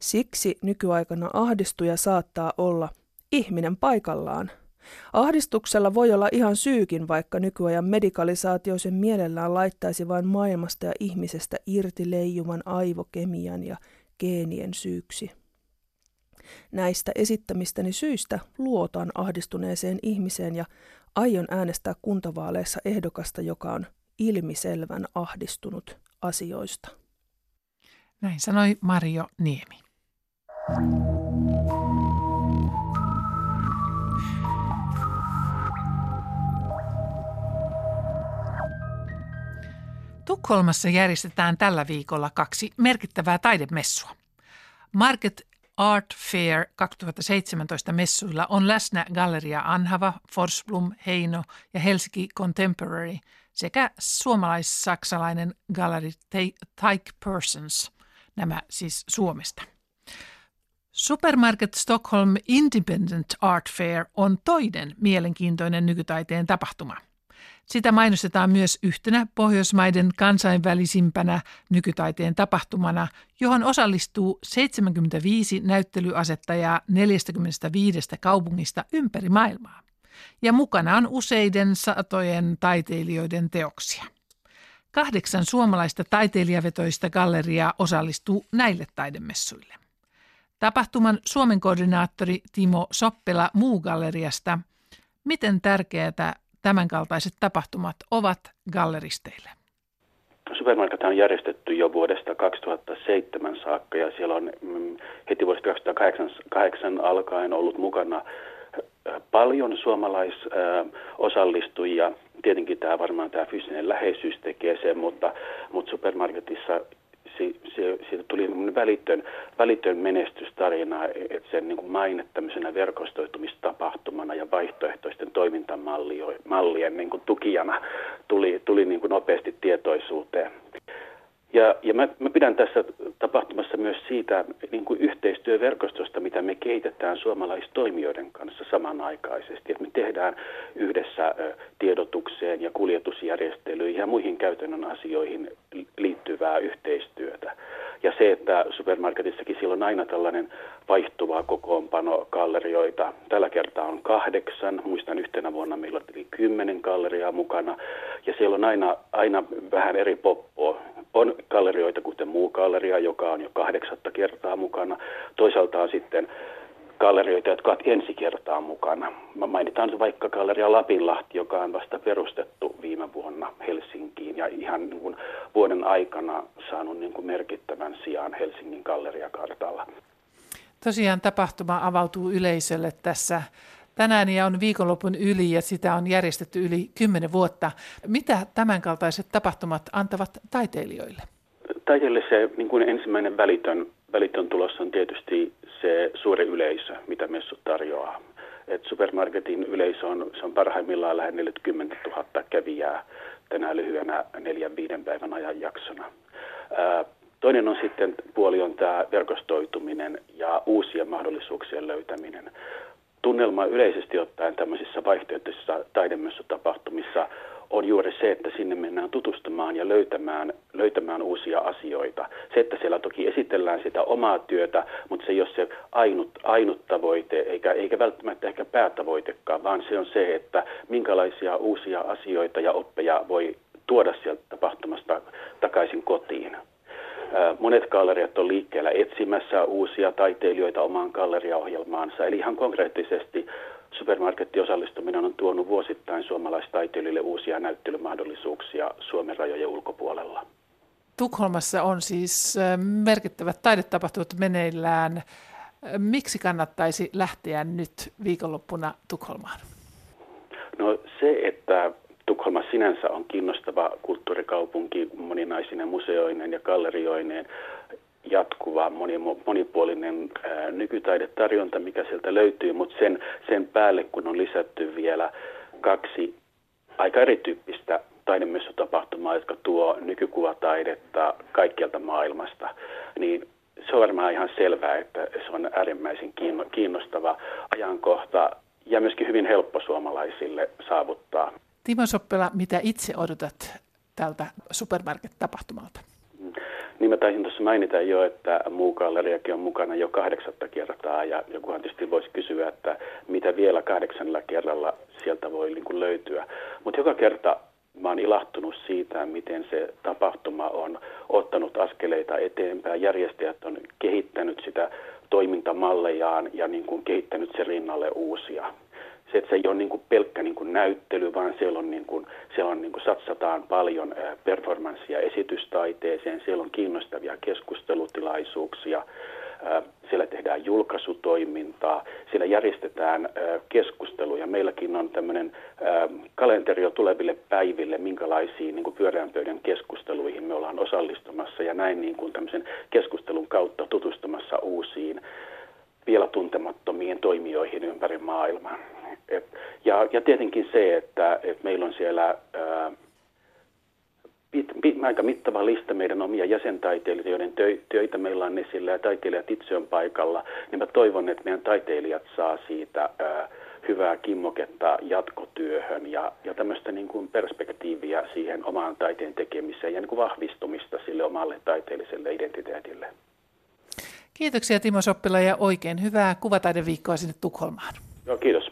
Siksi nykyaikana ahdistuja saattaa olla ihminen paikallaan. Ahdistuksella voi olla ihan syykin, vaikka nykyajan medikalisaatio sen mielellään laittaisi vain maailmasta ja ihmisestä irti leijuvan aivokemian ja geenien syyksi. Näistä esittämistäni syistä luotan ahdistuneeseen ihmiseen ja aion äänestää kuntavaaleissa ehdokasta, joka on ilmiselvän ahdistunut asioista. Näin sanoi Marjo Niemi. Tukholmassa järjestetään tällä viikolla kaksi merkittävää taidemessua. Market Art Fair kaksituhattaseitsemäntoista messuilla on läsnä Galleria Anhava, Forsblom, Heino ja Helsinki Contemporary sekä suomalais-saksalainen Gallery Tech Persons, nämä siis Suomesta. Supermarket Stockholm Independent Art Fair on toinen mielenkiintoinen nykytaiteen tapahtuma. Sitä mainostetaan myös yhtenä Pohjoismaiden kansainvälisimpänä nykytaiteen tapahtumana, johon osallistuu seitsemänkymmentäviisi näyttelyasettajaa neljästäkymmenestäviidestä kaupungista ympäri maailmaa. Ja mukana on useiden satojen taiteilijoiden teoksia. Kahdeksan suomalaista taiteilijavetoista galleriaa osallistuu näille taidemessuille. Tapahtuman Suomen koordinaattori Timo Soppela Muu Galleriasta. Miten tärkeää tämänkaltaiset tapahtumat ovat galleristeille? Supermarket on järjestetty jo vuodesta kaksituhattaseitsemän saakka ja siellä on heti vuodesta kaksituhattakahdeksan alkaen ollut mukana paljon suomalaisosallistujia. Tietenkin tämä varmaan tämä fyysinen läheisyys tekee sen, mutta, mutta supermarketissa siitä tuli välitön, välitön menestystarina, että sen niin kuin maine tämmöisenä verkostoitumistapahtumana ja vaihtoehtoisten toimintamallien niin kuin tukijana tuli, tuli niin kuin nopeasti tietoisuuteen. Ja, ja mä, mä pidän tässä tapahtumassa myös siitä niin kuin yhteistyöverkostosta, mitä me kehitetään suomalaistoimijoiden kanssa samanaikaisesti. Että me tehdään yhdessä tiedotukseen ja kuljetusjärjestelyihin ja muihin käytännön asioihin liittyvää yhteistyötä. Ja se, että supermarketissakin siellä on aina tällainen vaihtuva kokoonpano gallerioita. Tällä kertaa on kahdeksan, muistan yhtenä vuonna meillä oli kymmenen galleriaa mukana. Ja siellä on aina, aina vähän eri poppoa. On gallerioita kuten Muu Galleria, joka on jo kahdeksatta kertaa mukana. Toisaalta on sitten gallerioita, jotka ovat ensi kertaa mukana. Mä mainitaan vaikka Galleria Lapinlahti, joka on vasta perustettu viime vuonna Helsinkiin ja ihan niin kuin vuoden aikana saanut niin kuin merkittävän sijaan Helsingin galleriakartalla. Tosiaan tapahtuma avautuu yleisölle tässä tänään ja on viikonlopun yli ja sitä on järjestetty yli kymmenen vuotta. Mitä tämänkaltaiset tapahtumat antavat taiteilijoille? Taiteille se niin kuin ensimmäinen välitön, välitön tulos on tietysti se suuri yleisö, mitä messut tarjoaa. Et supermarketin yleisö on, se on parhaimmillaan lähes neljäkymmentätuhatta kävijää tänä lyhyenä neljän viiden päivän ajan jaksona. Ää, toinen on sitten puoli on tämä verkostoituminen ja uusien mahdollisuuksien löytäminen. Tunnelma yleisesti ottaen tämmöisissä vaihtoehtoisissa taidemessutapahtumissa on juuri se, että sinne mennään tutustumaan ja löytämään, löytämään uusia asioita. Se, että siellä toki esitellään sitä omaa työtä, mutta se ei ole se ainut, ainut tavoite, eikä, eikä välttämättä ehkä päätavoitekaan, vaan se on se, että minkälaisia uusia asioita ja oppeja voi tuoda sieltä tapahtumasta takaisin kotiin. Monet galleriat on liikkeellä etsimässä uusia taiteilijoita omaan galleriaohjelmaansa, eli ihan konkreettisesti supermarketti-osallistuminen on tuonut vuosittain suomalaistaiteilijoille uusia näyttelymahdollisuuksia Suomen rajojen ulkopuolella. Tukholmassa on siis merkittävät taidetapahtumat meneillään. Miksi kannattaisi lähteä nyt viikonloppuna Tukholmaan? No se, että Tukholma sinänsä on kiinnostava kulttuurikaupunki moninaisinen museoineen ja gallerioineen. Jatkuva monipuolinen ää, nykytaidetarjonta, mikä sieltä löytyy, mutta sen, sen päälle, kun on lisätty vielä kaksi aika erityyppistä taidemessutapahtumaa, jotka tuo nykykuvataidetta kaikkialta maailmasta, niin se on varmaan ihan selvää, että se on äärimmäisen kiinnostava ajankohta ja myöskin hyvin helppo suomalaisille saavuttaa. Timo Soppela, mitä itse odotat tältä supermarket-tapahtumalta? Niin mä taisin tuossa mainita jo, että muu galleriakin on mukana jo kahdeksatta kertaa ja jokuhan tietysti voisi kysyä, että mitä vielä kahdeksannella kerralla sieltä voi niin kuin löytyä. Mutta joka kerta mä oon ilahtunut siitä, miten se tapahtuma on ottanut askeleita eteenpäin. Järjestäjät on kehittänyt sitä toimintamallejaan ja niin kuin kehittänyt sen rinnalle uusia. Se, että se ei ole niin kuin pelkkä niin kuin näyttely, vaan siellä, on niin kuin, siellä on niin kuin satsataan paljon performanssia esitystaiteeseen, siellä on kiinnostavia keskustelutilaisuuksia, siellä tehdään julkaisutoimintaa, siellä järjestetään keskusteluja. Meilläkin on tämmöinen kalenteri jo tuleville päiville, minkälaisiin niin kuin pyöreän pöydän keskusteluihin me ollaan osallistumassa ja näin niin kuin tämmöisen keskustelun kautta tutustumassa uusiin, vielä tuntemattomiin toimijoihin ympäri maailmaa. Et, ja, ja tietenkin se, että et meillä on siellä ää, pit, pit, aika mittava lista meidän omia jäsentaiteilijoita, joiden tö, töitä meillä on esillä ja taiteilijat itse on paikalla, niin mä toivon, että meidän taiteilijat saa siitä ää, hyvää kimmoketta jatkotyöhön ja, ja tämmöistä niin kuin perspektiiviä siihen omaan taiteen tekemiseen ja niin kuin vahvistumista sille omalle taiteelliselle identiteetille. Kiitoksia Timo Soppela ja oikein hyvää kuvataideviikkoa sinne Tukholmaan. Joo, kiitos.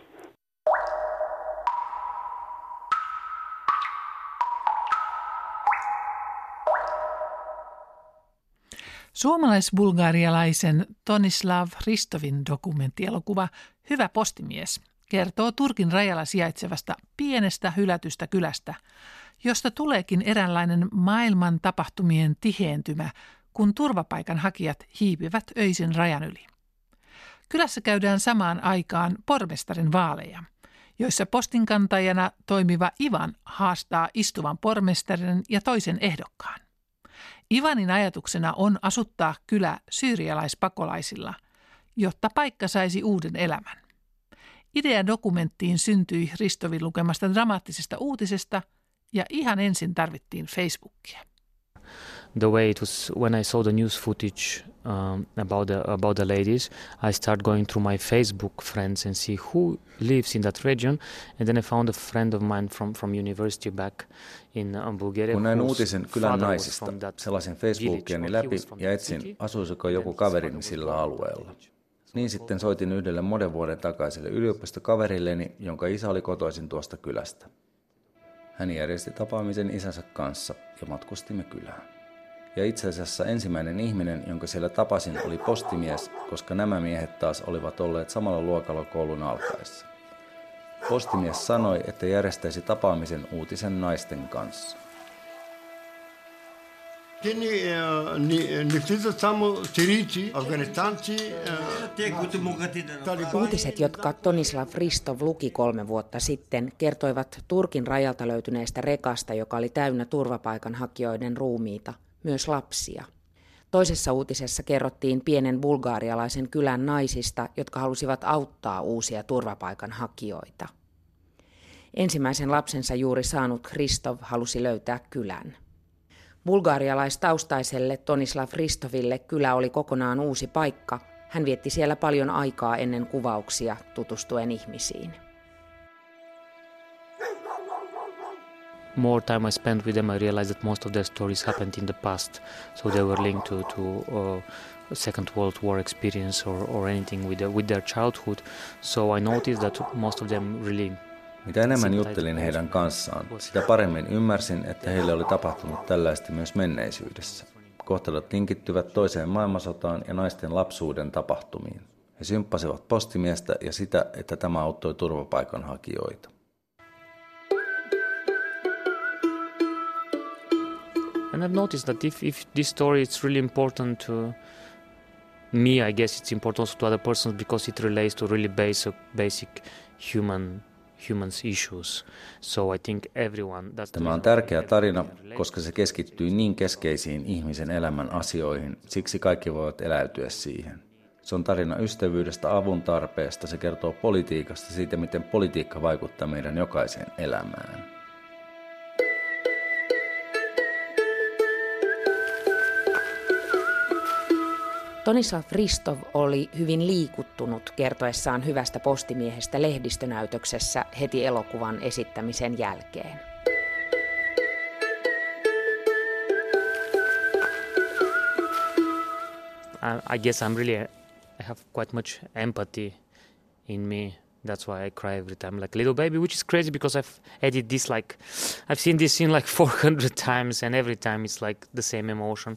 Suomalais-bulgarialaisen Tonislav Hristovin dokumenttielokuva Hyvä postimies kertoo Turkin rajalla sijaitsevasta pienestä hylätystä kylästä, josta tuleekin eräänlainen maailman tapahtumien tiheentymä, kun turvapaikanhakijat hiipivät öisin rajan yli. Kylässä käydään samaan aikaan pormestarin vaaleja, joissa postinkantajana toimiva Ivan haastaa istuvan pormestarin ja toisen ehdokkaan. Ivanin ajatuksena on asuttaa kylä syyrialaispakolaisilla, jotta paikka saisi uuden elämän. Idea dokumenttiin syntyi Hristovin lukemasta dramaattisesta uutisesta ja ihan ensin tarvittiin Facebookia. The way it was when I saw the news footage um, about the about the ladies, I started going through my Facebook friends and see who lives in that region, and then I found a friend of mine from from university back in um, Bulgaria. Kun näin uutisen kylän naisista, selasin Facebookiani läpi ja etsin, asuisiko joku kaverini sillä alueella. Niin sitten soitin yhdelle monen vuoden takaiselle yliopistokaverilleni, jonka isä oli kotoisin tuosta kylästä. Hän järjesti tapaamisen isänsä kanssa ja matkustimme kylään. ja itse asiassa ensimmäinen ihminen, jonka siellä tapasin, oli postimies, koska nämä miehet taas olivat olleet samalla luokalla koulun alkaessa. Postimies sanoi, että järjestäisi tapaamisen uutisen naisten kanssa. Uutiset, jotka Tonislav Hristov luki kolme vuotta sitten, kertoivat Turkin rajalta löytyneestä rekasta, joka oli täynnä turvapaikanhakijoiden ruumiita, myös lapsia. Toisessa uutisessa kerrottiin pienen bulgarialaisen kylän naisista, jotka halusivat auttaa uusia turvapaikanhakijoita. Ensimmäisen lapsensa juuri saanut Hristov halusi löytää kylän. Bulgarialaistaustaiselle Tonislav Hristoville kylä oli kokonaan uusi paikka. Hän vietti siellä paljon aikaa ennen kuvauksia tutustuen ihmisiin. More time I spent with them, I realized that most of their stories happened in the past, so they were linked to, to uh, Second World War experience or, or anything with, the, with their childhood. So I noticed that most of them really... Mitä enemmän juttelin heidän kanssaan, sitä paremmin ymmärsin, että heille oli tapahtunut tällaista myös menneisyydessä. Kohtalot linkittyvät toiseen maailmansotaan ja naisten lapsuuden tapahtumiin. He symppasivat postimiestä ja sitä, että tämä auttoi turvapaikanhakijoita. And I've noticed that if, if this story is really important to me, I guess it's important also to other persons because it relates to really basic, basic human, humans issues. So I think everyone... That's Tämä on tärkeä tarina, koska se keskittyy niin keskeisiin ihmisen elämän asioihin, siksi kaikki voivat eläytyä siihen. Se on tarina ystävyydestä, avun tarpeesta, se kertoo politiikasta, siitä miten politiikka vaikuttaa meidän jokaiseen elämään. Tonislav Hristov oli hyvin liikuttunut kertoessaan hyvästä postimiehestä lehdistönäytöksessä heti elokuvan esittämisen jälkeen. I guess I'm really, I have quite much empathy in me. That's why I cry every time like a little baby, which is crazy because I've edited this like, I've seen this scene like four hundred times and every time it's like the same emotion.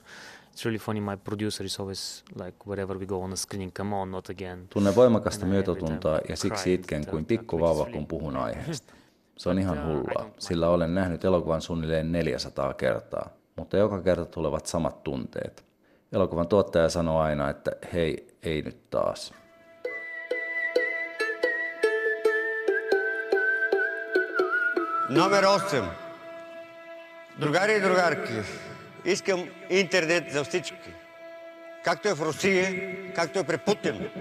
It's really funny, my producer is always like, wherever we go on the screen, come on, not again. Tunnen voimakasta myötätuntoa ja siksi itken kuin pikkuvauva, kun puhun aiheesta. Se on ihan hullua, sillä olen nähnyt elokuvan suunnilleen neljäsataa kertaa, mutta joka kerta tulevat samat tunteet. Elokuvan tuottaja sanoo aina, että hei, ei nyt taas. Numero osem. Drugari drugarki. Искам интернет за всички. Както е в Русия, както е при Путин.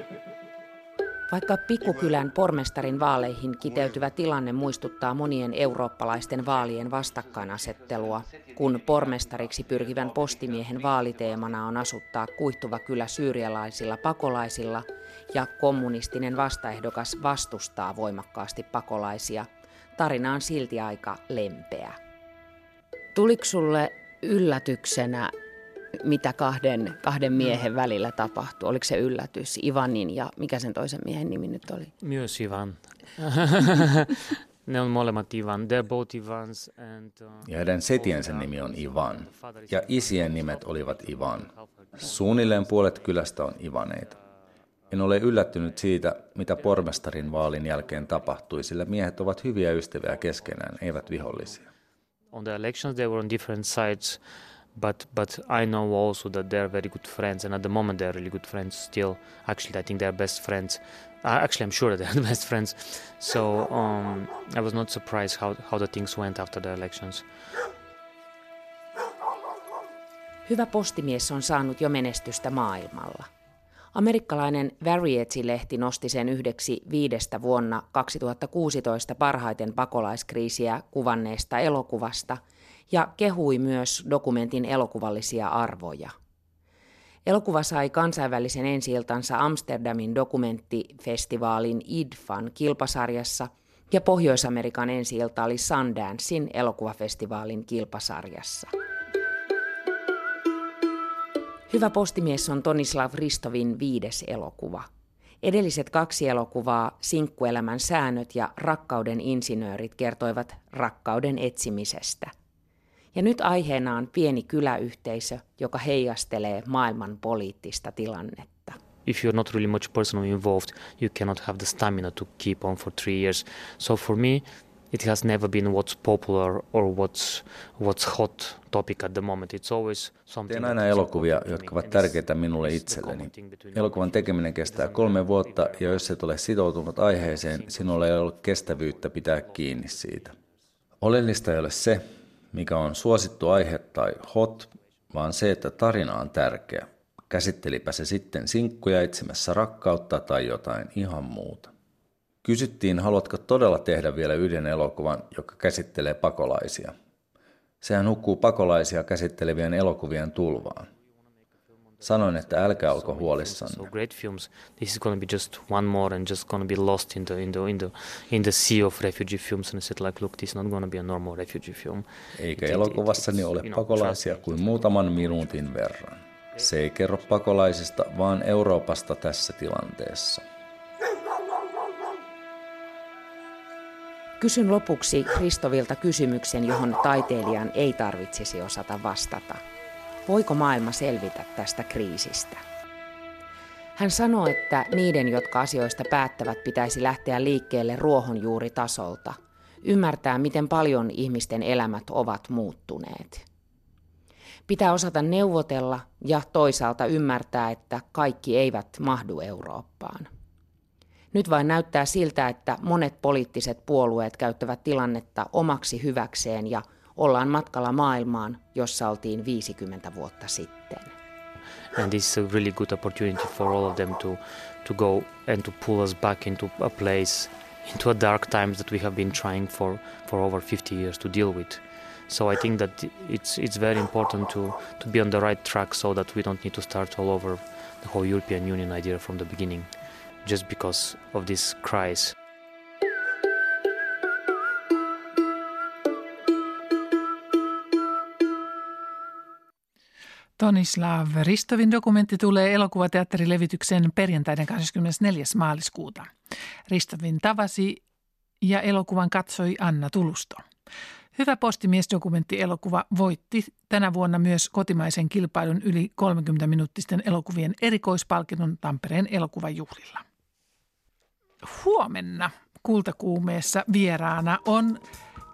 Vaikka pikkukylän pormestarin vaaleihin kiteytyvä tilanne muistuttaa monien eurooppalaisten vaalien vastakkainasettelua, kun pormestariksi pyrkivän postimiehen vaaliteemana on asuttaa kuihtuva kylä syyrialaisilla pakolaisilla ja kommunistinen vastaehdokas vastustaa voimakkaasti pakolaisia, tarina on silti aika lempeä. Tuliko sulle yllätyksenä, mitä kahden, kahden miehen välillä tapahtui? Oliko se yllätys? Ivanin ja mikä sen toisen miehen nimi nyt oli? Myös Ivan. Ne on molemmat Ivan. They're both Ivans and, uh, ja heidän setiensä nimi on Ivan. Ja isien nimet olivat Ivan. Suunnilleen puolet kylästä on Ivaneita. En ole yllättynyt siitä, mitä pormestarin vaalin jälkeen tapahtui, sillä miehet ovat hyviä ystäviä keskenään, eivät vihollisia. On the elections they were on different sides, but but I know also that they're very good friends, and at the moment they're really good friends still. Actually, I think they're best friends. Uh, actually, I'm sure that they're the best friends. So um, I was not surprised how how the things went after the elections. Hyvä postimies on saanut jo menestystä maailmalla. Amerikkalainen Variety-lehti nosti sen yhdeksi viidestä vuonna kaksituhattakuusitoista parhaiten pakolaiskriisiä kuvanneesta elokuvasta ja kehui myös dokumentin elokuvallisia arvoja. Elokuva sai kansainvälisen ensi-iltansa Amsterdamin dokumenttifestivaalin I D F A:n kilpasarjassa ja Pohjois-Amerikan ensi-ilta oli Sundancein elokuvafestivaalin kilpasarjassa. Hyvä postimies on Tonislav Hristovin viides elokuva. Edelliset kaksi elokuvaa, Sinkkuelämän säännöt ja Rakkauden insinöörit, kertoivat rakkauden etsimisestä. Ja nyt aiheena on pieni kyläyhteisö, joka heijastelee maailman poliittista tilannetta. If you're not really much personally involved, you cannot have the stamina to keep on for three years. So for me, it has never been what's popular or what's, what's hot topic at the moment. It's always something. Teen aina elokuvia, jotka ovat tärkeitä minulle itselleni. Elokuvan tekeminen kestää kolme vuotta, ja jos et ole sitoutunut aiheeseen, sinulla ei ole kestävyyttä pitää kiinni siitä. Oleellista ei ole se, mikä on suosittu aihe tai hot, vaan se, että tarina on tärkeä. Käsittelipä se sitten sinkkuja etsimässä rakkautta tai jotain ihan muuta. Kysyttiin, haluatko todella tehdä vielä yhden elokuvan, joka käsittelee pakolaisia. Sehän hukkuu pakolaisia käsittelevien elokuvien tulvaan. Sanoin, että älkää olko huolissanne. Eikä elokuvassani ole pakolaisia kuin muutaman minuutin verran. Se ei kerro pakolaisista, vaan Euroopasta tässä tilanteessa. Kysyn lopuksi Hristovilta kysymyksen, johon taiteilijan ei tarvitsisi osata vastata. Voiko maailma selvitä tästä kriisistä? Hän sanoo, että niiden, jotka asioista päättävät, pitäisi lähteä liikkeelle ruohonjuuritasolta. Ymmärtää, miten paljon ihmisten elämät ovat muuttuneet. Pitää osata neuvotella ja toisaalta ymmärtää, että kaikki eivät mahdu Eurooppaan. Nyt vain näyttää siltä, että monet poliittiset puolueet käyttävät tilannetta omaksi hyväkseen ja ollaan matkalla maailmaan, jossa oltiin viisikymmentä vuotta sitten. And this is a really good opportunity for all of them to to go and to pull us back into a place, into a dark time that we have been trying for for over fifty years to deal with. So I think that it's it's very important to to be on the right track so that we don't need to start all over the whole European Union idea from the beginning just because of this crisis. Tonislav Hristovin dokumentti tulee elokuvateatterilevityksen perjantaina kahdeskymmenesneljäs maaliskuuta. Hristovin tavasi ja elokuvan katsoi Anna Tulusto. Hyvä postimiesdokumenttielokuva voitti tänä vuonna myös kotimaisen kilpailun yli kolmekymmentäminuuttisten elokuvien erikoispalkinnon Tampereen elokuvajuhlilla. Huomenna Kultakuumeessa vieraana on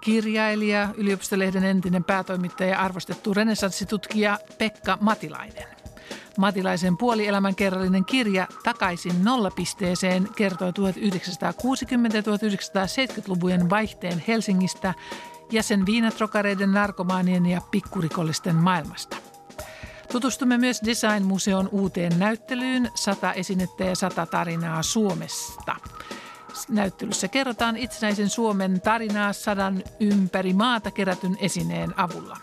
kirjailija, Yliopistolehden entinen päätoimittaja ja arvostettu renessanssitutkija Pekka Matilainen. Matilaisen puolielämän kerrallinen kirja Takaisin nollapisteeseen kertoi tuhatyhdeksänsataakuusikymmentä- ja tuhatyhdeksänsataaseitsemänkymmentälukujen vaihteen Helsingistä ja sen viinatrokareiden, narkomaanien ja pikkurikollisten maailmasta. Tutustumme myös Design-museon uuteen näyttelyyn sata esinettä ja sata tarinaa Suomesta. Näyttelyssä kerrotaan itsenäisen Suomen tarinaa sadan ympäri maata kerätyn esineen avulla.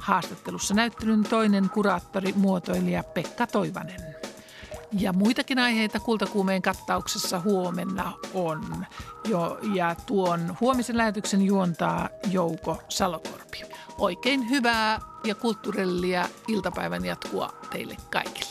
Haastattelussa näyttelyn toinen kuraattori, muotoilija Pekka Toivanen. Ja muitakin aiheita Kultakuumeen kattauksessa huomenna on. Jo, ja tuon huomisen lähetyksen juontaa Jouko Salokorpi. Oikein hyvää ja kulttuurellia iltapäivän jatkoa teille kaikille.